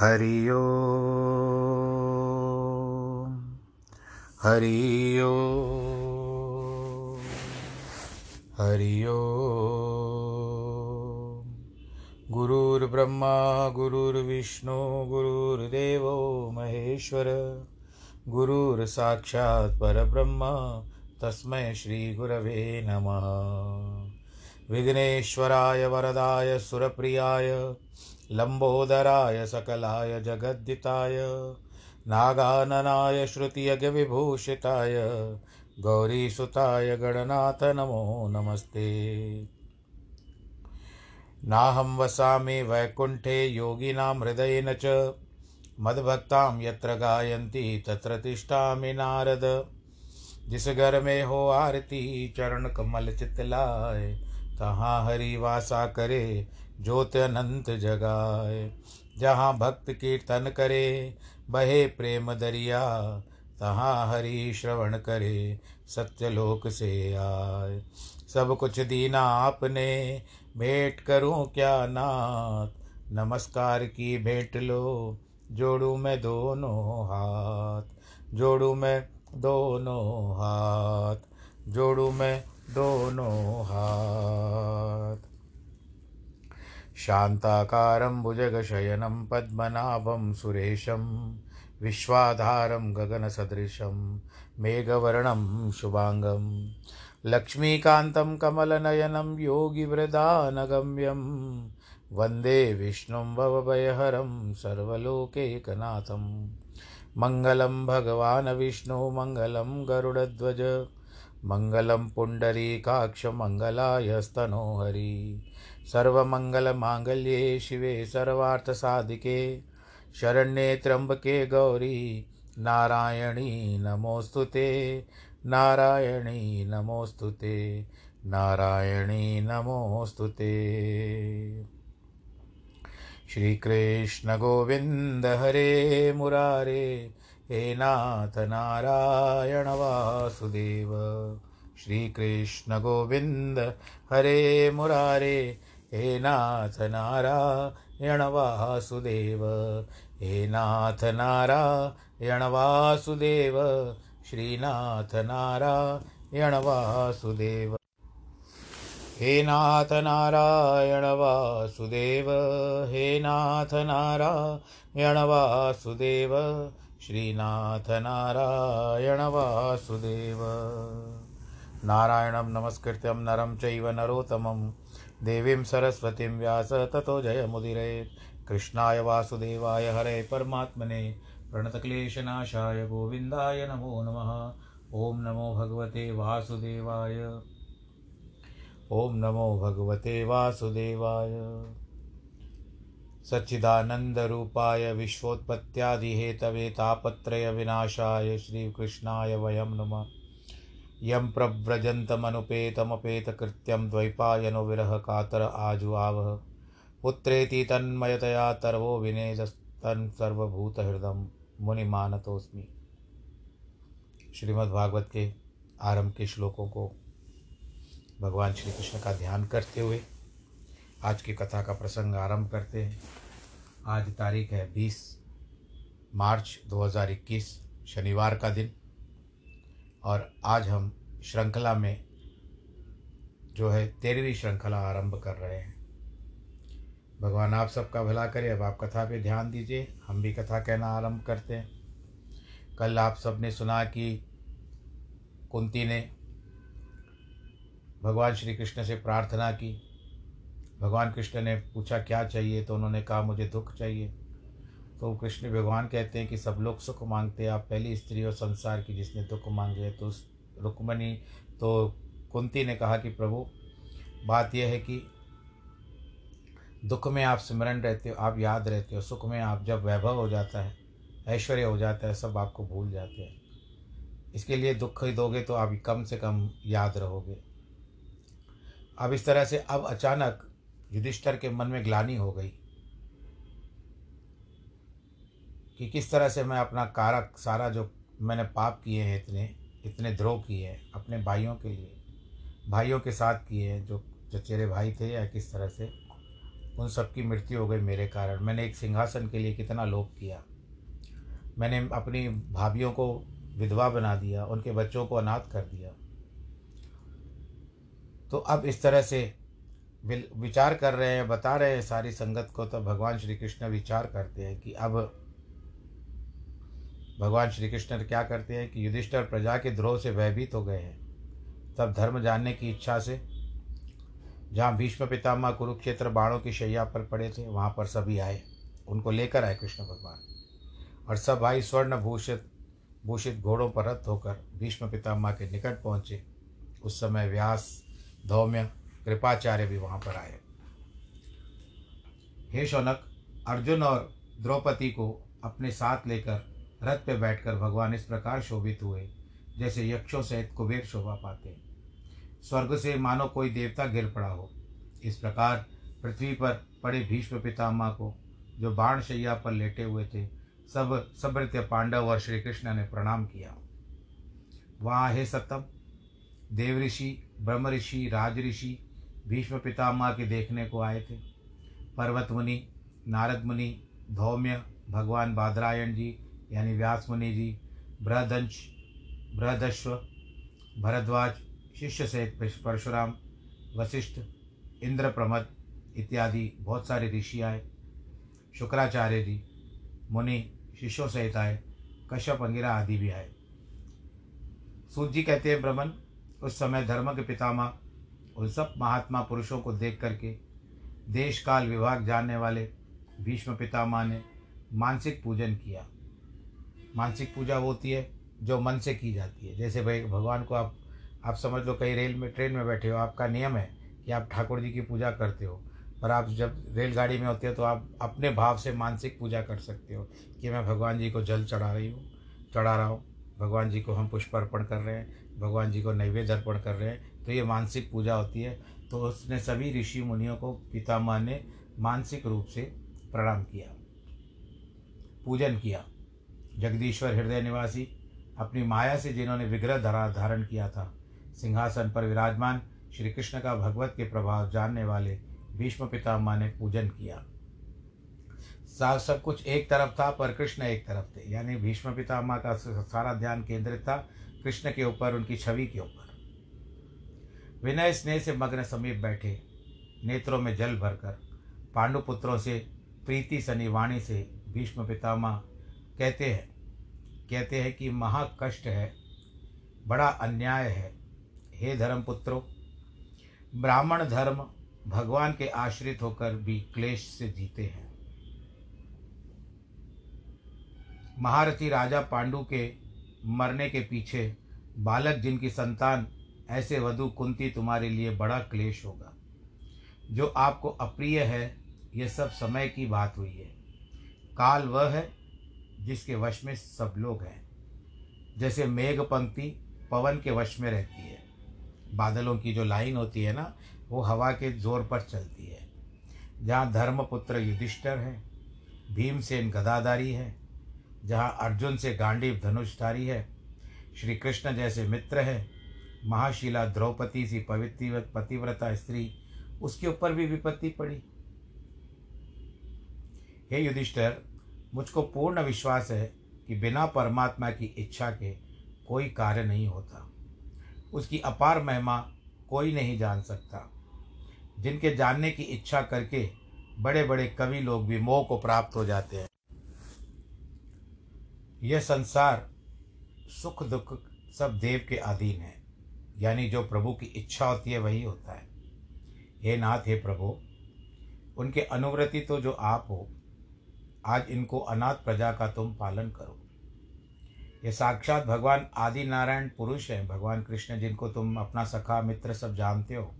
हरि ओम हरि ओम हरि ओम। गुरुर्ब्रह्मा गुरुर्विष्णु गुरुर्देवो महेश्वर, गुरुर्साक्षात् परब्रह्म तस्मै श्री गुरवे नमः। विघ्नेश्वराय वरदाय सुरप्रियाय लंबोदराय सकलाय जगद्दिताय नागाननाय श्रुतियज्ञ विभूषिताय गौरीसुताय गणनाथ नमो नमस्ते। नाहं वसामि वैकुंठे योगिनां हृदयेन च, मद्भक्तां यत्र गायन्ति तत्र तिष्ठामि नारद। जिस घर में हो आरती चरण कमल चितलाय, तहाँ हरि वासा करे ज्योत अनंत जगाए। जहाँ भक्त कीर्तन करे बहे प्रेम दरिया, तहाँ हरि श्रवण करे सत्यलोक से आए। सब कुछ दीना आपने भेंट करूं क्या नाथ, नमस्कार की भेंट लो जोड़ू मैं दोनों हाथ, जोड़ू मैं दोनों हाथ, जोड़ू मैं दोनों हाथ। शांताकारं भुजगशयनं पद्मनाभं सुरेशं, विश्वाधारं गगनसदृशं मेघवर्णं शुभांगं, लक्ष्मीकान्तं कमलनयनं योगिवृदानगम्यं, वन्दे विष्णुं भवभयहरं सर्वलोकैकनाथं। मङ्गलं भगवान् विष्णु, मङ्गलं गरुडध्वज, मंगलम पुंडरीकाक्ष मंगलायस्तनोहरि। सर्वमंगलमांगल्ये शिवे सर्वार्थ साधिके, शरण्ये त्र्यंबके गौरी नारायणी नमोस्तुते, नारायणी नमोस्तुते, नारायणी नमोस्तुते। श्री कृष्ण गोविंद हरे मुरारे, हे नाथ नारायण वासुदेव। श्री कृष्ण गोविंद हरे मुरारे, हे नाथ नारायण वासुदेव, हे नाथ नारायण वासुदेव, श्रीनाथ नारायण वासुदेव। हे नाथ नारायण वासुदेव, हे नाथ नारायण वासुदेव, श्रीनाथ नारायण वासुदेव। नारायणं नमस्कृत्यं नरं चैव नरोत्तमं, देवीं सरस्वतीं व्यास ततो जयमुदीरयेत्। कृष्णाय वासुदेवाय हरे परमात्मने, प्रणतक्लेशनाशाय गोविन्दाय नमो नमः। ॐ नमो भगवते वासुदेवाय, ॐ नमो भगवते वासुदेवाय। सच्चिदानन्दरूपाय विश्वोत्पत्त्यादिहेतवे तापत्रय विनाशाय श्रीकृष्णाय वयं नुमः। यं प्रव्रजन्तमनुपेतमपेतकृत्यं द्वैपायनो विरहकातर आजुआवः। पुत्रेति तन्मयतया तर्वो विनेदस्तन् सर्वभूतहृदं मुनिमानतोऽस्मि। श्रीमद्भागवत के आरंभ के श्लोकों को भगवान श्री कृष्ण का ध्यान करते हुए आज की कथा का प्रसंग आरंभ करते हैं। आज तारीख है 20 मार्च 2021, शनिवार का दिन, और आज हम श्रृंखला में जो है 13वीं श्रृंखला आरंभ कर रहे हैं। भगवान आप सबका भला करे। अब आप कथा पे ध्यान दीजिए, हम भी कथा कहना आरंभ करते हैं। कल आप सब ने सुना कि कुंती ने भगवान श्री कृष्ण से प्रार्थना की। भगवान कृष्ण ने पूछा क्या चाहिए, तो उन्होंने कहा मुझे दुख चाहिए। तो कृष्ण भगवान कहते हैं कि सब लोग सुख मांगते हैं, आप पहली स्त्री हो संसार की जिसने दुख मांगे। तो रुक्मणी तो कुंती ने कहा कि प्रभु बात यह है कि दुख में आप स्मरण रहते हो, आप याद रहते हो, सुख में आप जब वैभव हो जाता है, ऐश्वर्य हो जाता है, सब आपको भूल जाते हैं। इसके लिए दुख ही दोगे तो आप कम से कम याद रहोगे। अब इस तरह से अब अचानक युधिष्ठिर के मन में ग्लानि हो गई कि किस तरह से मैं अपना कारक सारा जो मैंने पाप किए हैं, इतने द्रोह किए हैं अपने भाइयों के लिए, भाइयों के साथ किए हैं, जो चचेरे भाई थे या किस तरह से, उन सबकी मृत्यु हो गई मेरे कारण। मैंने एक सिंहासन के लिए कितना लोभ किया, मैंने अपनी भाभियों को विधवा बना दिया, उनके बच्चों को अनाथ कर दिया। तो अब इस तरह से विचार कर रहे हैं, बता रहे हैं सारी संगत को। तो भगवान श्री कृष्ण विचार करते हैं कि अब भगवान श्री कृष्ण क्या करते हैं कि युधिष्ठिर प्रजा के द्रोह से भयभीत हो गए हैं। तब धर्म जानने की इच्छा से जहाँ भीष्म पितामह कुरुक्षेत्र बाणों की शैया पर पड़े थे वहाँ पर सभी आए, उनको लेकर आए कृष्ण भगवान। और सब भाई स्वर्ण भूषित घोड़ों पर रथ होकर भीष्म पितामह के निकट पहुँचे। उस समय व्यास, धौम्य, कृपाचार्य भी वहाँ पर आए। हे शौनक, अर्जुन और द्रौपदी को अपने साथ लेकर रथ पे बैठकर भगवान इस प्रकार शोभित हुए जैसे यक्षों सहित कुबेर शोभा पाते, स्वर्ग से मानो कोई देवता गिर पड़ा हो। इस प्रकार पृथ्वी पर पड़े भीष्म पितामह को, जो बाण शैया पर लेटे हुए थे, सब समृत्य पांडव और श्री कृष्ण ने प्रणाम किया। वहाँ हे सतम, देव ऋषि, ब्रह्म ऋषि, राज ऋषि भीष्म पितामह के देखने को आए थे। पर्वत मुनि, नारद मुनि, धौम्य, भगवान बादरायण जी यानी व्यास मुनि जी, बृहदंश, बृहदश्व, भरद्वाज शिष्य सहित परशुराम, वशिष्ठ, इंद्रप्रमद इत्यादि बहुत सारे ऋषि आए। शुक्राचार्य जी मुनि शिष्यों सहित आए। कश्यप, अंगिरा आदि भी आए। सूत जी कहते हैं, ब्रह्मन, उस समय धर्म के पितामह उन सब महात्मा पुरुषों को देख करके देश काल विभाग जानने वाले भीष्म पितामह ने मानसिक पूजन किया। मानसिक पूजा होती है जो मन से की जाती है। जैसे भाई भगवान को आप समझ लो, कहीं रेल में, ट्रेन में बैठे हो, आपका नियम है कि आप ठाकुर जी की पूजा करते हो, पर आप जब रेलगाड़ी में होते हो तो आप अपने भाव से मानसिक पूजा कर सकते हो कि मैं भगवान जी को जल चढ़ा रहा हूँ, भगवान जी को हम पुष्प अर्पण कर रहे हैं, भगवान जी को नैवेद्य अर्पण कर रहे हैं। तो ये मानसिक पूजा होती है। तो उसने सभी ऋषि मुनियों को पितामह ने मानसिक रूप से प्रणाम किया, पूजन किया। जगदीश्वर हृदय निवासी, अपनी माया से जिन्होंने विग्रह धारण किया था, सिंहासन पर विराजमान श्री कृष्ण का भगवत के प्रभाव जानने वाले भीष्म पितामह ने पूजन किया। सब कुछ एक तरफ था पर कृष्ण एक तरफ थे, यानी भीष्म पितामह का सारा ध्यान केंद्रित था कृष्ण के ऊपर, उनकी छवि के ऊपर। विनय स्नेह से मग्न समीप बैठे, नेत्रों में जल भरकर, पांडुपुत्रों से प्रीति सनी वाणी से भीष्म पितामह कहते हैं कि महाकष्ट है, बड़ा अन्याय है। हे धर्मपुत्रों, ब्राह्मण धर्म भगवान के आश्रित होकर भी क्लेश से जीते हैं। महारथी राजा पांडु के मरने के पीछे बालक जिनकी संतान, ऐसे वधु कुंती तुम्हारे लिए बड़ा क्लेश होगा। जो आपको अप्रिय है, यह सब समय की बात हुई है। काल वह है जिसके वश में सब लोग हैं। जैसे मेघ पंक्ति पवन के वश में रहती है, बादलों की जो लाइन होती है ना, वो हवा के जोर पर चलती है। जहाँ धर्मपुत्र युधिष्ठिर है, भीमसेन गदाधारी है, जहाँ अर्जुन से गांडीव धनुषधारी है, श्री कृष्ण जैसे मित्र है, महाशिला द्रौपदी सी पवित्र पतिव्रता स्त्री, उसके ऊपर भी विपत्ति पड़ी। हे युधिष्ठिर, मुझको पूर्ण विश्वास है कि बिना परमात्मा की इच्छा के कोई कार्य नहीं होता। उसकी अपार महिमा कोई नहीं जान सकता। जिनके जानने की इच्छा करके बड़े बड़े कवि लोग भी मोह को प्राप्त हो जाते हैं। यह संसार सुख दुख सब देव के अधीन है, यानी जो प्रभु की इच्छा होती है वही होता है। हे नाथ, हे प्रभु, उनके अनुव्रती तो जो आप हो, आज इनको अनाथ प्रजा का तुम पालन करो। ये साक्षात भगवान आदि नारायण पुरुष हैं, भगवान कृष्ण, जिनको तुम अपना सखा मित्र सब जानते हो।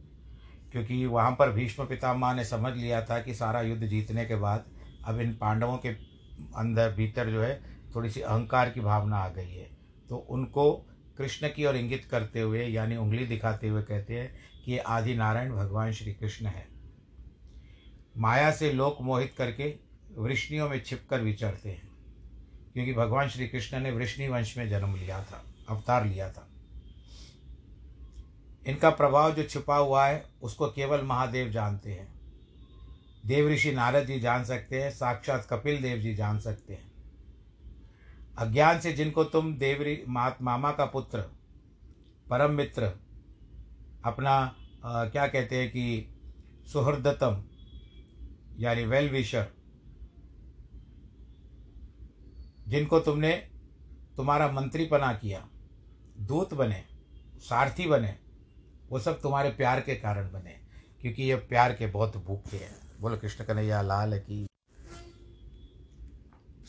क्योंकि वहाँ पर भीष्म पितामह ने समझ लिया था कि सारा युद्ध जीतने के बाद अब इन पांडवों के अंदर भीतर जो है थोड़ी सी अहंकार की भावना आ गई है। तो उनको कृष्ण की ओर इंगित करते हुए, यानी उंगली दिखाते हुए कहते हैं कि ये आदि नारायण भगवान श्री कृष्ण है। माया से लोक मोहित करके वृष्णियों में छिपकर विचरते हैं, क्योंकि भगवान श्री कृष्ण ने वृष्णि वंश में जन्म लिया था, अवतार लिया था। इनका प्रभाव जो छिपा हुआ है उसको केवल महादेव जानते हैं। देव ऋषि नारद जी जान सकते हैं, साक्षात कपिल देव जी जान सकते हैं। अज्ञान से जिनको तुम देवरी मामा का पुत्र, परम मित्र, अपना क्या कहते हैं कि सुहृदतम यानी वेल विशर, जिनको तुमने तुम्हारा मंत्रीपना किया, दूत बने, सारथी बने, वो सब तुम्हारे प्यार के कारण बने, क्योंकि ये प्यार के बहुत भूखे हैं। बोलो कृष्ण कन्हैया लाल की।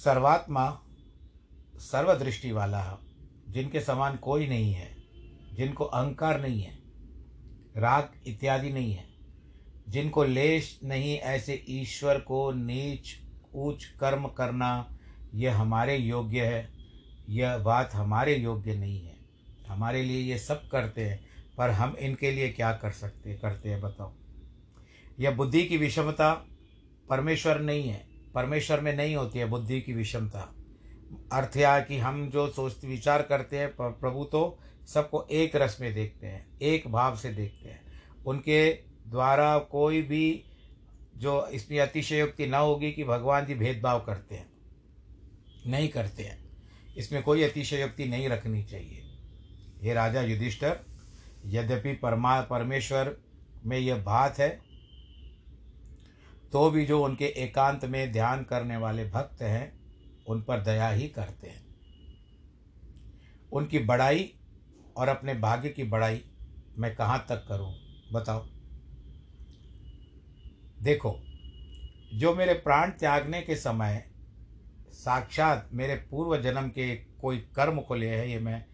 सर्वात्मा सर्वदृष्टि वाला, जिनके समान कोई नहीं है, जिनको अहंकार नहीं है, राग इत्यादि नहीं है, जिनको लेश नहीं, ऐसे ईश्वर को नीच ऊंच कर्म करना यह हमारे योग्य है, यह बात हमारे योग्य नहीं है। हमारे लिए ये सब करते हैं, पर हम इनके लिए क्या करते हैं बताओ। यह बुद्धि की विषमता परमेश्वर नहीं है, परमेश्वर में नहीं होती है बुद्धि की विषमता। अर्थ यह कि हम जो सोचते विचार करते हैं, प्रभु तो सबको एक रस में देखते हैं, एक भाव से देखते हैं। उनके द्वारा कोई भी जो इसमें अतिशयोक्ति न होगी कि भगवान जी भेदभाव करते हैं, नहीं करते हैं, इसमें कोई अतिशयोक्ति नहीं रखनी चाहिए। हे राजा युधिष्ठिर, यद्यपि परमेश्वर में यह बात है, तो भी जो उनके एकांत में ध्यान करने वाले भक्त हैं उन पर दया ही करते हैं। उनकी बड़ाई और अपने भाग्य की बड़ाई मैं कहाँ तक करूँ बताओ। देखो, जो मेरे प्राण त्यागने के समय साक्षात मेरे पूर्व जन्म के कोई कर्म को ले है, ये मैं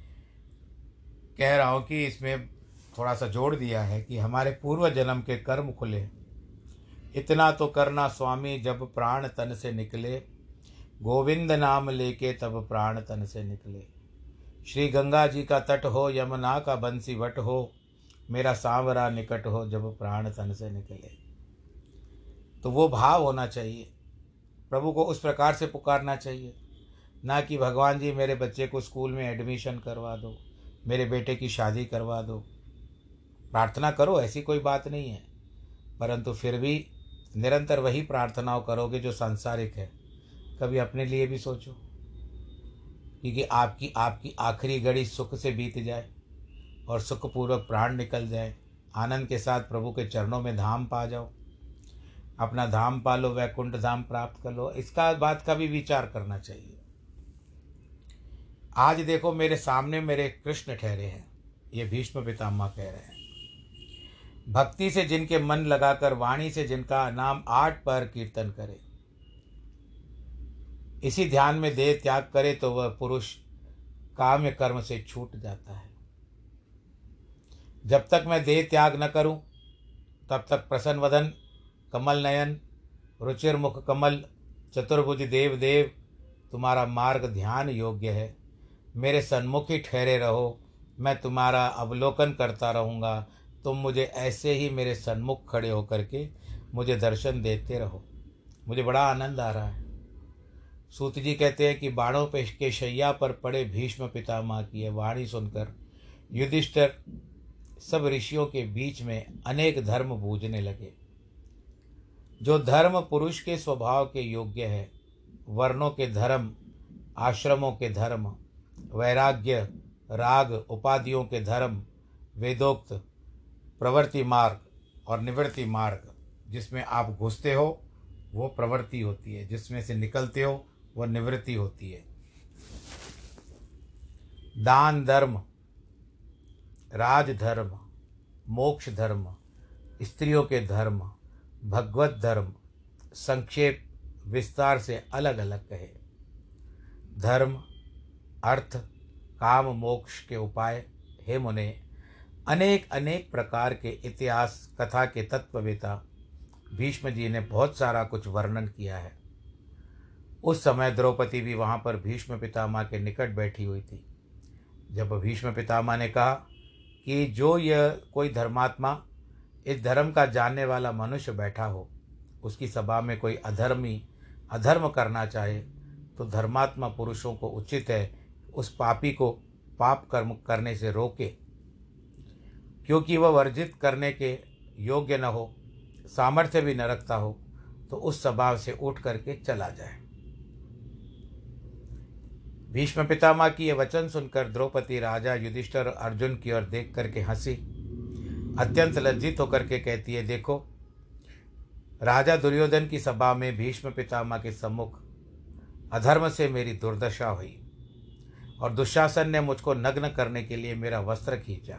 कह रहा हूँ कि इसमें थोड़ा सा जोड़ दिया है कि हमारे पूर्व जन्म के कर्म को ले। इतना तो करना स्वामी, जब प्राण तन से निकले, गोविंद नाम लेके तब प्राण तन से निकले। श्री गंगा जी का तट हो, यमुना का बंसी वट हो, मेरा सांवरा निकट हो, जब प्राण तन से निकले। तो वो भाव होना चाहिए, प्रभु को उस प्रकार से पुकारना चाहिए, ना कि भगवान जी मेरे बच्चे को स्कूल में एडमिशन करवा दो, मेरे बेटे की शादी करवा दो। प्रार्थना करो, ऐसी कोई बात नहीं है, परंतु फिर भी निरंतर वही प्रार्थनाओं करोगे जो सांसारिक है। कभी अपने लिए भी सोचो, क्योंकि आपकी आखिरी घड़ी सुख से बीत जाए और सुखपूर्वक प्राण निकल जाए, आनंद के साथ प्रभु के चरणों में धाम पा जाओ, अपना धाम पा लो, वैकुंठ धाम प्राप्त कर लो। इसका बात का भी विचार करना चाहिए। आज देखो, मेरे सामने मेरे कृष्ण ठहरे हैं, ये भीष्म पितामह कह रहे हैं। भक्ति से जिनके मन लगाकर, वाणी से जिनका नाम आठ बार कीर्तन करे, इसी ध्यान में देह त्याग करे, तो वह पुरुष काम्य कर्म से छूट जाता है। जब तक मैं देह त्याग न करूं, तब तक प्रसन्न वदन, कमल नयन, रुचिर मुख कमल, चतुर्भुज देव देव, तुम्हारा मार्ग ध्यान योग्य है। मेरे सन्मुख ही ठहरे रहो, मैं तुम्हारा अवलोकन करता रहूँगा। तुम मुझे ऐसे ही मेरे सन्मुख खड़े होकर के मुझे दर्शन देते रहो, मुझे बड़ा आनंद आ रहा है। सूत जी कहते हैं कि बाणों पे के शैया पर पड़े भीष्म पितामह की यह वाणी सुनकर युधिष्ठिर सब ऋषियों के बीच में अनेक धर्म बूझने लगे। जो धर्म पुरुष के स्वभाव के योग्य है, वर्णों के धर्म, आश्रमों के धर्म, वैराग्य राग, उपाधियों के धर्म, वेदोक्त प्रवृत्ति मार्ग और निवृत्ति मार्ग, जिसमें आप घुसते हो वो प्रवृत्ति होती है, जिसमें से निकलते हो वह निवृत्ति होती है। दान धर्म, राज धर्म, मोक्ष धर्म, स्त्रियों के धर्म, भगवत धर्म, संक्षेप विस्तार से अलग अलग कहे। धर्म, अर्थ, काम, मोक्ष के उपाय हे मुने, अनेक अनेक प्रकार के इतिहास कथा के तत्ववेता भीष्म जी ने बहुत सारा कुछ वर्णन किया है। उस समय द्रौपदी भी वहाँ पर भीष्म पितामह के निकट बैठी हुई थी। जब भीष्म पितामह ने कहा कि जो यह कोई धर्मात्मा, इस धर्म का जानने वाला मनुष्य बैठा हो, उसकी सभा में कोई अधर्मी अधर्म करना चाहे, तो धर्मात्मा पुरुषों को उचित है उस पापी को पाप कर्म करने से रोके, क्योंकि वह वर्जित करने के योग्य न हो, सामर्थ्य भी न रखता हो, तो उस स्वभाव से उठ करके चला जाए। भीष्म पितामह की ये वचन सुनकर द्रौपदी राजा युधिष्ठिर अर्जुन की ओर देख करके हंसी, अत्यंत लज्जित होकर के कहती है, देखो राजा दुर्योधन की सभा में भीष्म पितामह के सम्मुख अधर्म से मेरी दुर्दशा हुई और दुशासन ने मुझको नग्न करने के लिए मेरा वस्त्र खींचा।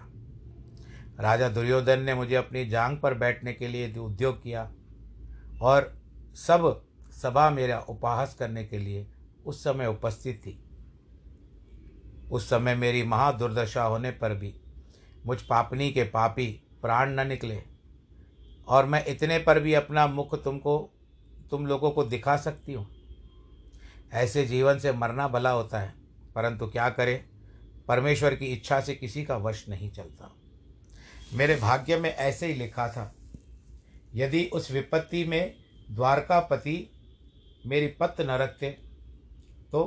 राजा दुर्योधन ने मुझे अपनी जांग पर बैठने के लिए उद्योग किया और सब सभा मेरा उपहास करने के लिए उस समय उपस्थित थी। उस समय मेरी महादुर्दशा होने पर भी मुझ पापनी के पापी प्राण न निकले और मैं इतने पर भी अपना मुख तुम लोगों को दिखा सकती हूँ। ऐसे जीवन से मरना भला होता है, परंतु क्या करें, परमेश्वर की इच्छा से किसी का वश नहीं चलता। मेरे भाग्य में ऐसे ही लिखा था। यदि उस विपत्ति में द्वारकापति मेरी पत्त न रखते तो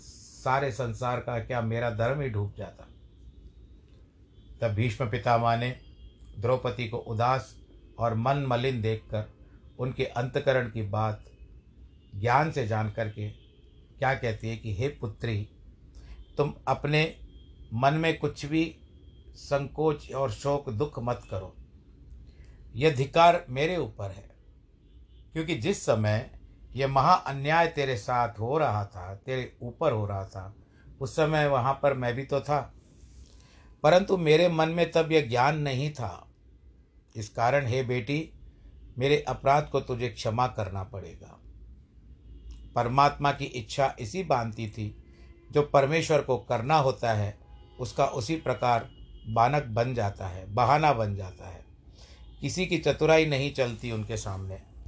सारे संसार का क्या मेरा धर्म ही डूब जाता। तब भीष्म पितामह ने द्रौपदी को उदास और मन मलिन देखकर उनके अंतकरण की बात ज्ञान से जान करके क्या कहती है कि हे पुत्री, तुम अपने मन में कुछ भी संकोच और शोक दुख मत करो। यह धिकार मेरे ऊपर है, क्योंकि जिस समय यह महाअन्याय तेरे साथ हो रहा था, तेरे ऊपर हो रहा था, उस समय वहाँ पर मैं भी तो था, परंतु मेरे मन में तब यह ज्ञान नहीं था। इस कारण हे बेटी, मेरे अपराध को तुझे क्षमा करना पड़ेगा। परमात्मा की इच्छा इसी बांधती थी, जो परमेश्वर को करना होता है उसका उसी प्रकार बानक बन जाता है, बहाना बन जाता है। किसी की चतुराई नहीं चलती उनके सामने।